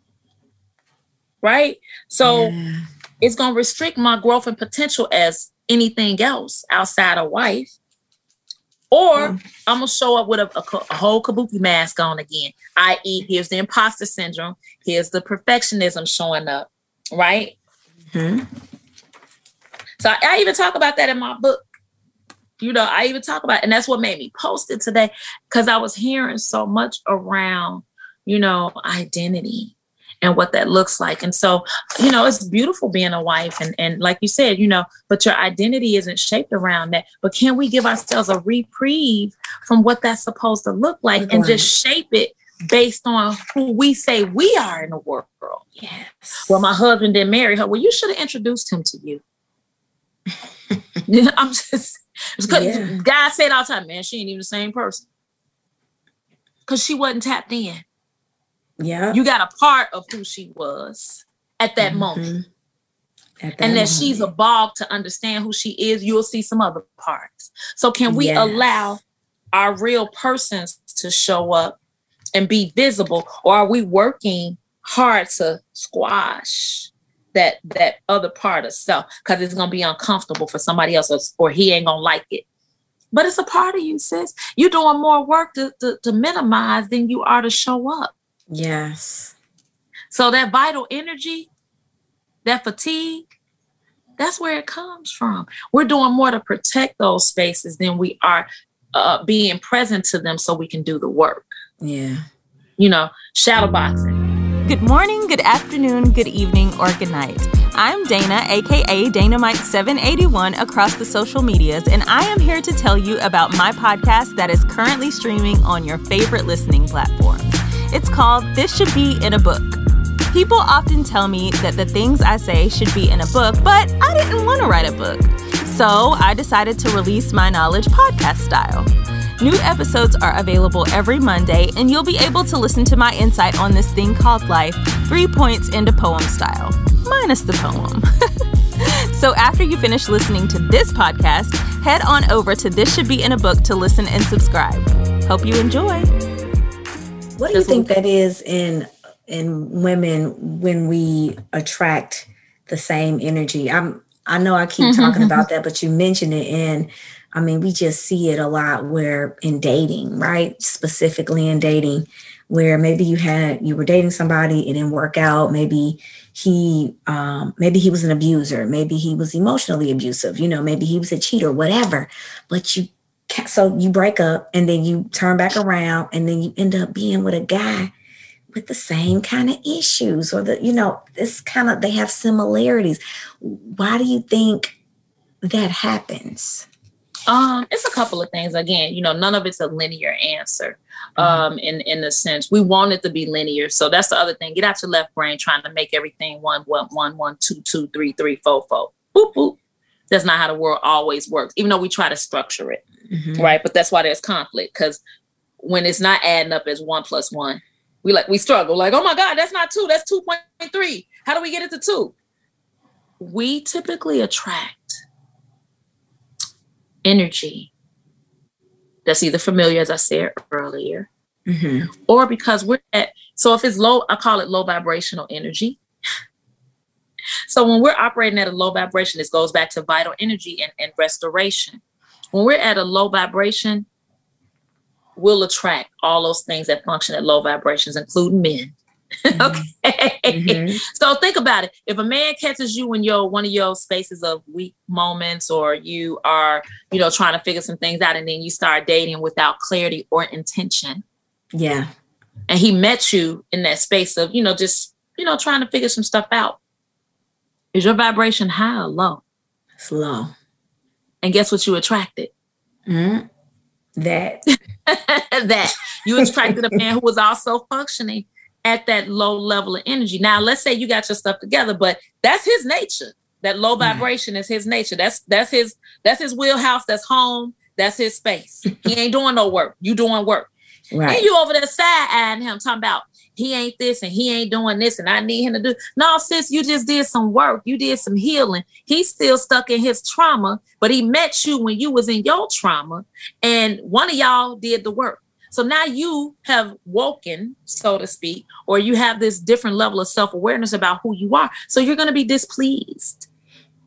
right? So yeah. it's going to restrict my growth and potential as anything else outside of wife. Or yeah. I'm going to show up with a, a, a whole kabuki mask on again, that is here's the imposter syndrome. Here's the perfectionism showing up, right? Mm-hmm. So I, I even talk about that in my book. You know, I even talk about it, and that's what made me post it today, because I was hearing so much around, you know, identity and what that looks like. And so, you know, it's beautiful being a wife. And, and like you said, you know, but your identity isn't shaped around that. But can we give ourselves a reprieve from what that's supposed to look like mm-hmm. and just shape it based on who we say we are in the world? Yes. Well, my husband didn't marry her. Well, you should have introduced him to you. I'm just... Yeah. Guys say it all the time, man, she ain't even the same person. Because she wasn't tapped in. Yeah. You got a part of who she was at that mm-hmm. moment. At that and that moment. She's evolved to understand who she is, you'll see some other parts. So can we yes. allow our real persons to show up and be visible? Or are we working hard to squash that that other part of self, because it's going to be uncomfortable for somebody else, or, or he ain't going to like it. But it's a part of you, sis. You're doing more work to, to, to minimize than you are to show up. Yes. So that vital energy, that fatigue, that's where it comes from. We're doing more to protect those spaces than we are uh, being present to them so we can do the work. Yeah. You know, shadow boxing. Good morning, good afternoon, good evening, or good night. I'm Dana, aka Dynamite seven eighty-one across the social medias, and I am here to tell you about my podcast that is currently streaming on your favorite listening platforms. It's called This Should Be in a Book. People often tell me that the things I say should be in a book, but I didn't want to write a book. So I decided to release my knowledge podcast style. New episodes are available every Monday, and you'll be able to listen to my insight on this thing called life, three points into poem style, minus the poem. So after you finish listening to this podcast, head on over to This Should Be in a Book to listen and subscribe. Hope you enjoy. What do you think that is in in women when we attract the same energy? I'm I know I keep talking about that, but you mentioned it in. I mean, we just see it a lot where in dating, right? Specifically in dating, where maybe you had, you were dating somebody, it didn't work out. Maybe he, um, maybe he was an abuser. Maybe he was emotionally abusive. You know, maybe he was a cheater, whatever. But you, so you break up and then you turn back around and then you end up being with a guy with the same kind of issues or the, you know, this kind of, they have similarities. Why do you think that happens? Um, it's a couple of things. Again, you know, none of it's a linear answer. Um, in in a sense, we want it to be linear. So that's the other thing. Get out your left brain trying to make everything one, one, one, one, two, two, three, three, four, four. Boop, boop. That's not how the world always works, even though we try to structure it, mm-hmm. right? But that's why there's conflict, because when it's not adding up as one plus one, we like we struggle. Like, oh my God, that's not two. That's two point three. How do we get it to two? We typically attract energy that's either familiar, as I said earlier, mm-hmm. or because we're at, so if it's low, I call it low vibrational energy. So when we're operating at a low vibration, this goes back to vital energy and, and restoration. When we're at a low vibration, we'll attract all those things that function at low vibrations, including men. Mm-hmm. Okay. Mm-hmm. So think about it. If a man catches you in your one of your spaces of weak moments, or you are, you know, trying to figure some things out, and then you start dating without clarity or intention. Yeah. And he met you in that space of, you know, just, you know, trying to figure some stuff out. Is your vibration high or low? It's low. And guess what you attracted? Mm-hmm. That. That. You attracted a man who was also functioning at that low level of energy. Now, let's say you got your stuff together, but that's his nature. That low vibration is his nature. That's that's his that's his wheelhouse. That's home. That's his space. He ain't doing no work. You doing work. Right. And you over there side-eyeing him, talking about he ain't this and he ain't doing this and I need him to do. No, sis, you just did some work. You did some healing. He's still stuck in his trauma, but he met you when you was in your trauma, and one of y'all did the work. So now you have woken, so to speak, or you have this different level of self-awareness about who you are. So you're going to be displeased.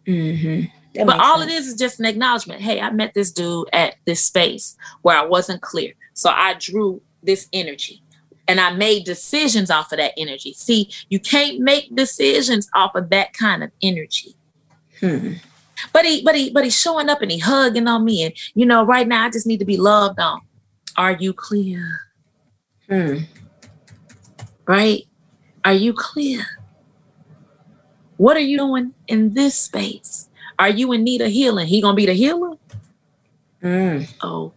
Mm-hmm. But all sense. It is is just an acknowledgement. Hey, I met this dude at this space where I wasn't clear. So I drew this energy and I made decisions off of that energy. See, you can't make decisions off of that kind of energy. Hmm. But he, but he, but he's showing up and he hugging on me. And, you know, right now I just need to be loved on. Are you clear? Hmm. Right? Are you clear? What are you doing in this space? Are you in need of healing? He gonna be the healer? Mm. Oh,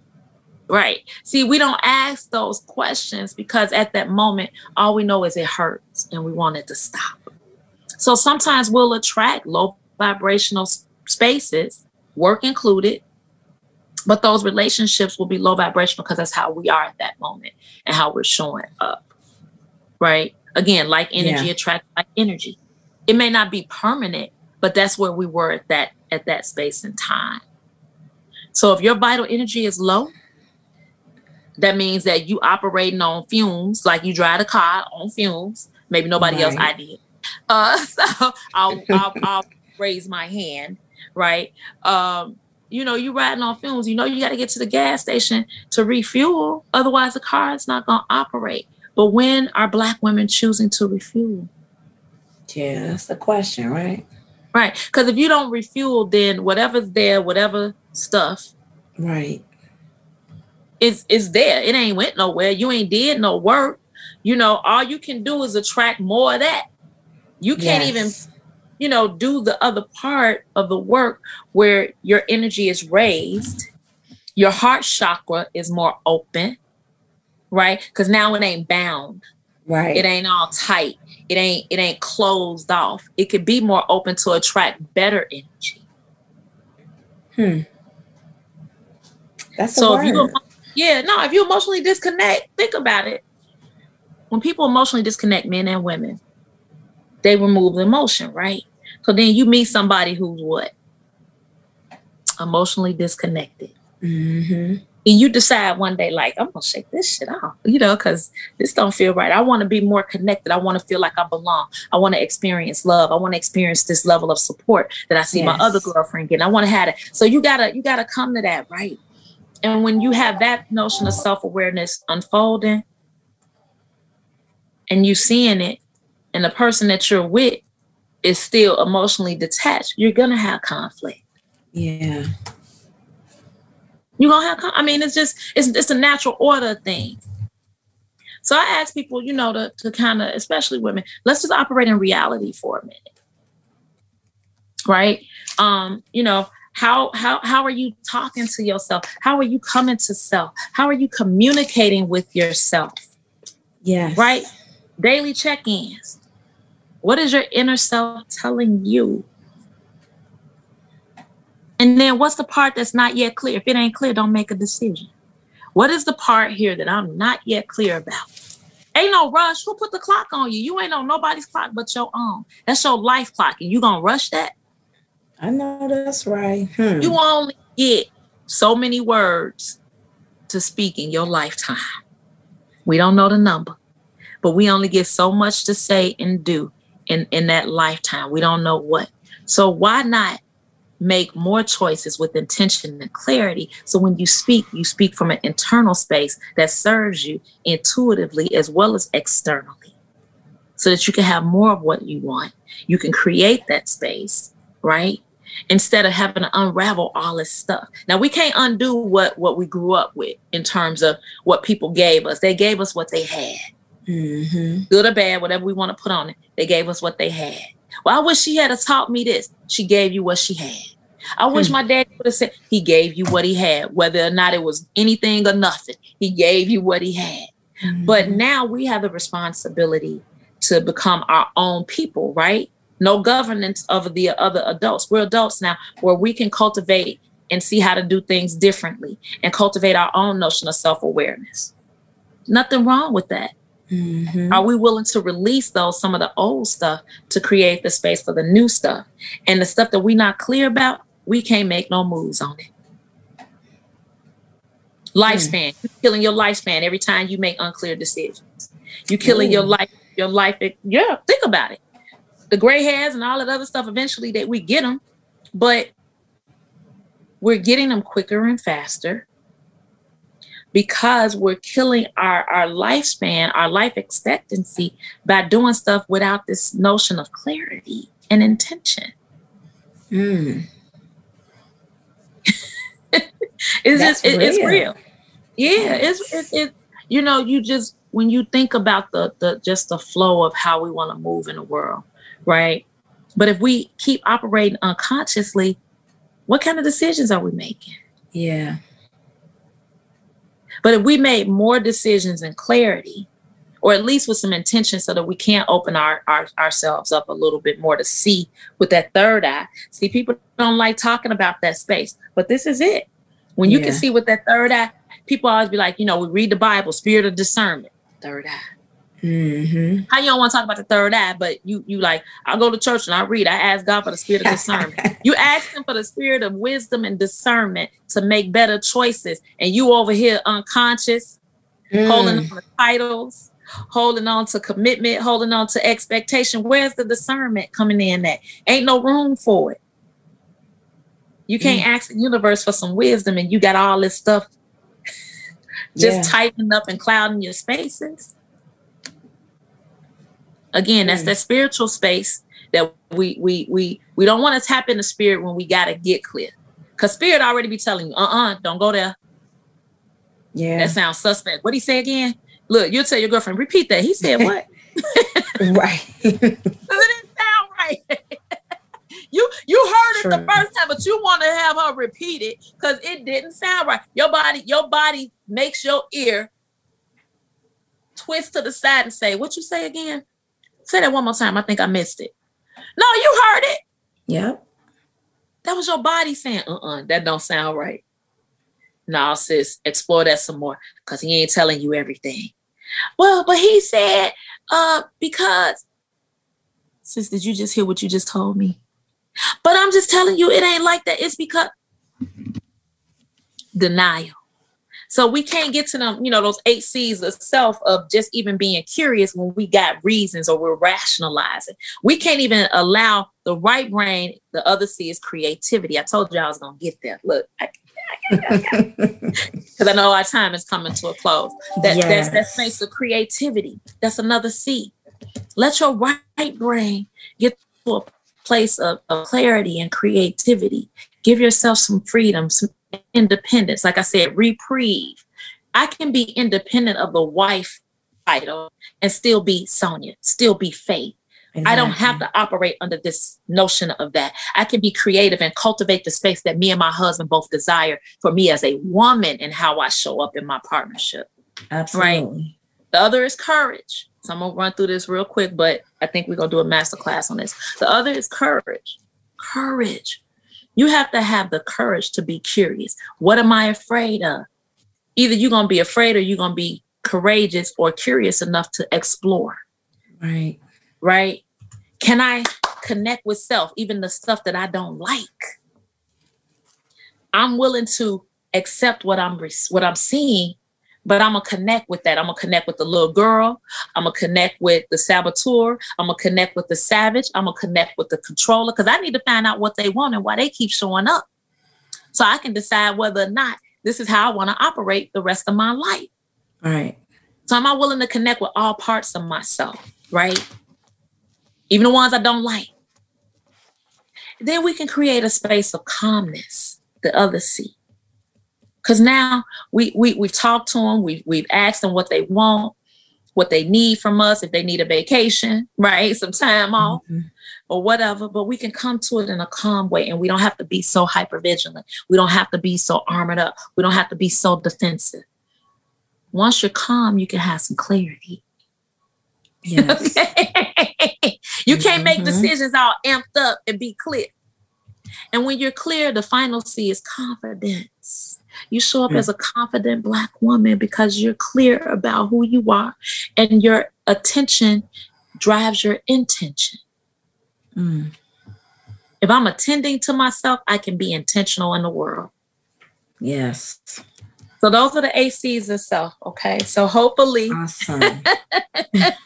right. See, we don't ask those questions because at that moment, all we know is it hurts and we want it to stop. So sometimes we'll attract low vibrational spaces, work included, but those relationships will be low vibrational because that's how we are at that moment and how we're showing up, right? Again, like energy yeah. attracts like energy. It may not be permanent, but that's where we were at that at that space and time. So if your vital energy is low, that means that you operating on fumes, like you drive a car on fumes. Maybe nobody right. else I did. Uh, so I'll, I'll, I'll raise my hand, right? Um, you know, you riding on fumes. You know you got to get to the gas station to refuel. Otherwise, the car is not going to operate. But when are Black women choosing to refuel? Yeah, that's the question, right? Right. Because if you don't refuel, then whatever's there, whatever stuff. Right. It's, it's there. It ain't went nowhere. You ain't did no work. You know, all you can do is attract more of that. You can't yes. even, you know, do the other part of the work where your energy is raised. Your heart chakra is more open. Right. Because now it ain't bound. Right. It ain't all tight. It ain't it ain't closed off. It could be more open to attract better energy. Hmm. That's so. A word. If you, yeah, no. If you emotionally disconnect, think about it. When people emotionally disconnect, men and women, they remove the emotion, right? So then you meet somebody who's what? Emotionally disconnected. Mm-hmm. And you decide one day, like, I'm going to shake this shit off, you know, because this don't feel right. I want to be more connected. I want to feel like I belong. I want to experience love. I want to experience this level of support that I see yes. my other girlfriend getting. I want to have it. So you got to you gotta come to that, right? And when you have that notion of self-awareness unfolding and you seeing it and the person that you're with is still emotionally detached, you're going to have conflict. Yeah. You're going to have, I mean, it's just, it's it's a natural order thing. So I ask people, you know, to, to kind of, especially women, let's just operate in reality for a minute. Right? Um, you know, how, how, how are you talking to yourself? How are you coming to self? How are you communicating with yourself? Yes. Right? Daily check-ins. What is your inner self telling you? And then what's the part that's not yet clear? If it ain't clear, don't make a decision. What is the part here that I'm not yet clear about? Ain't no rush. Who put the clock on you? You ain't on nobody's clock but your own. That's your life clock. And you gonna rush that? I know that's right. Hmm. You only get so many words to speak in your lifetime. We don't know the number, but we only get so much to say and do in, in that lifetime. We don't know what. So why not make more choices with intention and clarity? So when you speak, you speak from an internal space that serves you intuitively as well as externally, so that you can have more of what you want. You can create that space, right? Instead of having to unravel all this stuff. Now, we can't undo what, what we grew up with in terms of what people gave us. They gave us what they had, mm-hmm. good or bad, whatever we want to put on it. They gave us what they had. Well, I wish she had taught me this. She gave you what she had. I wish hmm. my dad would have said, he gave you what he had, whether or not it was anything or nothing. He gave you what he had. Hmm. But now we have the responsibility to become our own people, right? No governance of the other adults. We're adults now where we can cultivate and see how to do things differently and cultivate our own notion of self-awareness. Nothing wrong with that. Mm-hmm. Are we willing to release those, some of the old stuff, to create the space for the new stuff? And the stuff that we're not clear about, we can't make no moves on it. lifespan. Mm. You're killing your lifespan every time you make unclear decisions. You're killing Ooh. your life, your life. Yeah. Think about it. The gray hairs and all that other stuff, eventually that we get them, but we're getting them quicker and faster because we're killing our, our lifespan, our life expectancy by doing stuff without this notion of clarity and intention. Mm. It's That's just, it, real. it's real. Yeah. It's, it, it, you know, you just, when you think about the, the, just the flow of how we want to move in the world. Right. But if we keep operating unconsciously, what kind of decisions are we making? Yeah. But if we made more decisions in clarity, or at least with some intention, so that we can open our, our ourselves up a little bit more to see with that third eye. See, people don't like talking about that space, but this is it. When you yeah. can see with that third eye, people always be like, you know, we read the Bible, spirit of discernment, third eye. Mm-hmm. How you don't want to talk about the third eye, but you you like, I'll go to church and I read. I ask God for the spirit of discernment. You ask him for the spirit of wisdom and discernment to make better choices. And you over here unconscious, mm. holding on to titles, holding on to commitment, holding on to expectation. Where's the discernment coming in at? Ain't no room for it. You can't mm. ask the universe for some wisdom and you got all this stuff just yeah. tightening up and clouding your spaces. Again, that's mm. that spiritual space that we we we we don't want to tap into spirit when we got to get clear. Because spirit already be telling you, uh-uh, don't go there. Yeah. That sounds suspect. What'd he say again? Look, you'll tell your girlfriend, repeat that. He said what? Right. Does it sound right? You you heard True. it the first time, but you want to have her repeat it because it didn't sound right. Your body, your body makes your ear twist to the side and say, what you say again? Say that one more time. I think I missed it. No, you heard it. Yep. That was your body saying, uh-uh, that don't sound right. No, sis, explore that some more because he ain't telling you everything. Well, but he said, uh, because, sis, did you just hear what you just told me? But I'm just telling you, it ain't like that. It's because denial. So we can't get to them, you know, those eight C's of self of just even being curious when we got reasons or we're rationalizing. We can't even allow the right brain. The other C is creativity. I told you I was going to get there. Look, because I know our time is coming to a close. That, yes. that's, that space of creativity. That's another C. Let your right brain get to a place of, of clarity and creativity. Give yourself some freedom, some independence. Like I said, reprieve. I can be independent of the wife title and still be Sonia, still be Faith. Exactly. I don't have to operate under this notion of that. I can be creative and cultivate the space that me and my husband both desire for me as a woman and how I show up in my partnership. Absolutely. Right? The other is courage. So I'm going to run through this real quick, but I think we're going to do a masterclass on this. The other is courage. Courage. You have to have the courage to be curious. What am I afraid of? Either you're going to be afraid or you're going to be courageous or curious enough to explore. Right. Right. Can I connect with self, even the stuff that I don't like? I'm willing to accept what I'm what I'm seeing. But I'm going to connect with that. I'm going to connect with the little girl. I'm going to connect with the saboteur. I'm going to connect with the savage. I'm going to connect with the controller because I need to find out what they want and why they keep showing up. So I can decide whether or not this is how I want to operate the rest of my life. All right. So am I willing to connect with all parts of myself, right? Even the ones I don't like. Then we can create a space of calmness, the other C. Because now we, we, we've talked to them, we've, we've asked them what they want, what they need from us, if they need a vacation, right? Some time off mm-hmm. or whatever, but we can come to it in a calm way and we don't have to be so hypervigilant. We don't have to be so armored up. We don't have to be so defensive. Once you're calm, you can have some clarity. Yes. Okay? You can't mm-hmm. make decisions all amped up and be clear. And when you're clear, the final C is confidence. You show up as a confident Black woman because you're clear about who you are and your attention drives your intention. Mm. If I'm attending to myself, I can be intentional in the world. Yes. So those are the eight C's itself. Okay. So hopefully awesome. that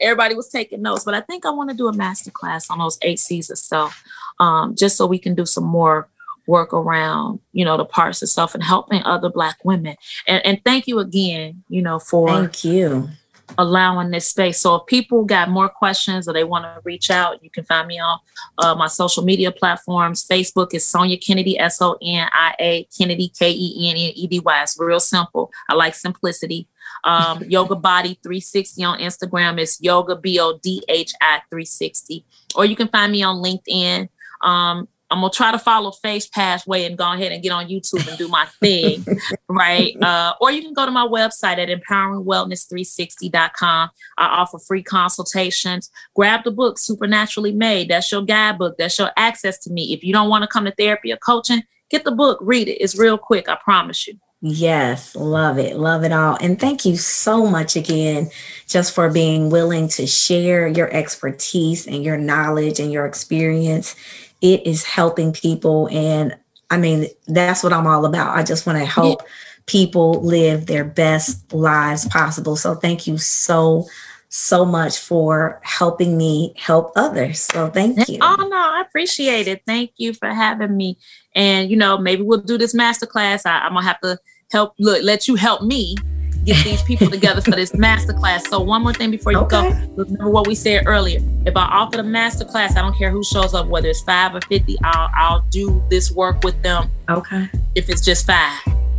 everybody was taking notes, but I think I want to do a masterclass on those eight C's itself, um, just so we can do some more work around, you know, the parts itself and helping other Black women. And, and thank you again, you know, for thank you. allowing this space. So if people got more questions or they want to reach out, you can find me on uh, my social media platforms. Facebook is Sonia Kennedy, S O N I A, Kennedy, K E N N E D Y. It's real simple. I like simplicity. Um, Yoga Body three sixty on Instagram is Yoga B O D H I three sixty. Or you can find me on LinkedIn. Um, I'm going to try to follow Faith's pathway and go ahead and get on YouTube and do my thing, right? Uh, or you can go to my website at empowering wellness three sixty dot com. I offer free consultations. Grab the book, Supernaturally Made. That's your guidebook. That's your access to me. If you don't want to come to therapy or coaching, get the book, read it. It's real quick. I promise you. Yes. Love it. Love it all. And thank you so much again, just for being willing to share your expertise and your knowledge and your experience. It is helping people. And I mean, that's what I'm all about. I just want to help yeah. people live their best lives possible. So thank you so, so much for helping me help others. So thank you. Oh, no, I appreciate it. Thank you for having me. And, you know, maybe we'll do this masterclass. I, I'm going to have to help. Look, let you help me get these people together for this masterclass. So one more thing before you okay. go, remember what we said earlier. If I offer the masterclass, I don't care who shows up, whether it's five or fifty, I'll I'll do this work with them. Okay. If it's just five,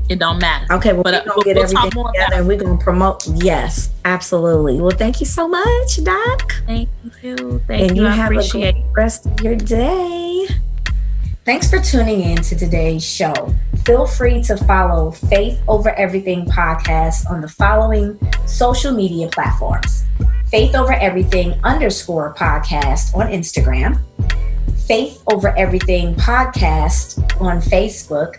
it don't matter. Okay. Well, but we're gonna we'll, get we'll everything together about and we're gonna promote. Yes, absolutely. Well, thank you so much, Doc. Thank you. Thank and you. you I have appreciate a great rest of your day. Thanks for tuning in to today's show. Feel free to follow Faith Over Everything podcast on the following social media platforms. Faith Over Everything underscore podcast on Instagram. Faith Over Everything podcast on Facebook.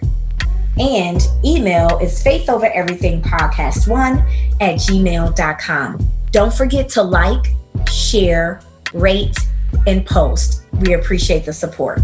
And email is faith over everything podcast one at gmail dot com. Don't forget to like, share, rate, and post. We appreciate the support.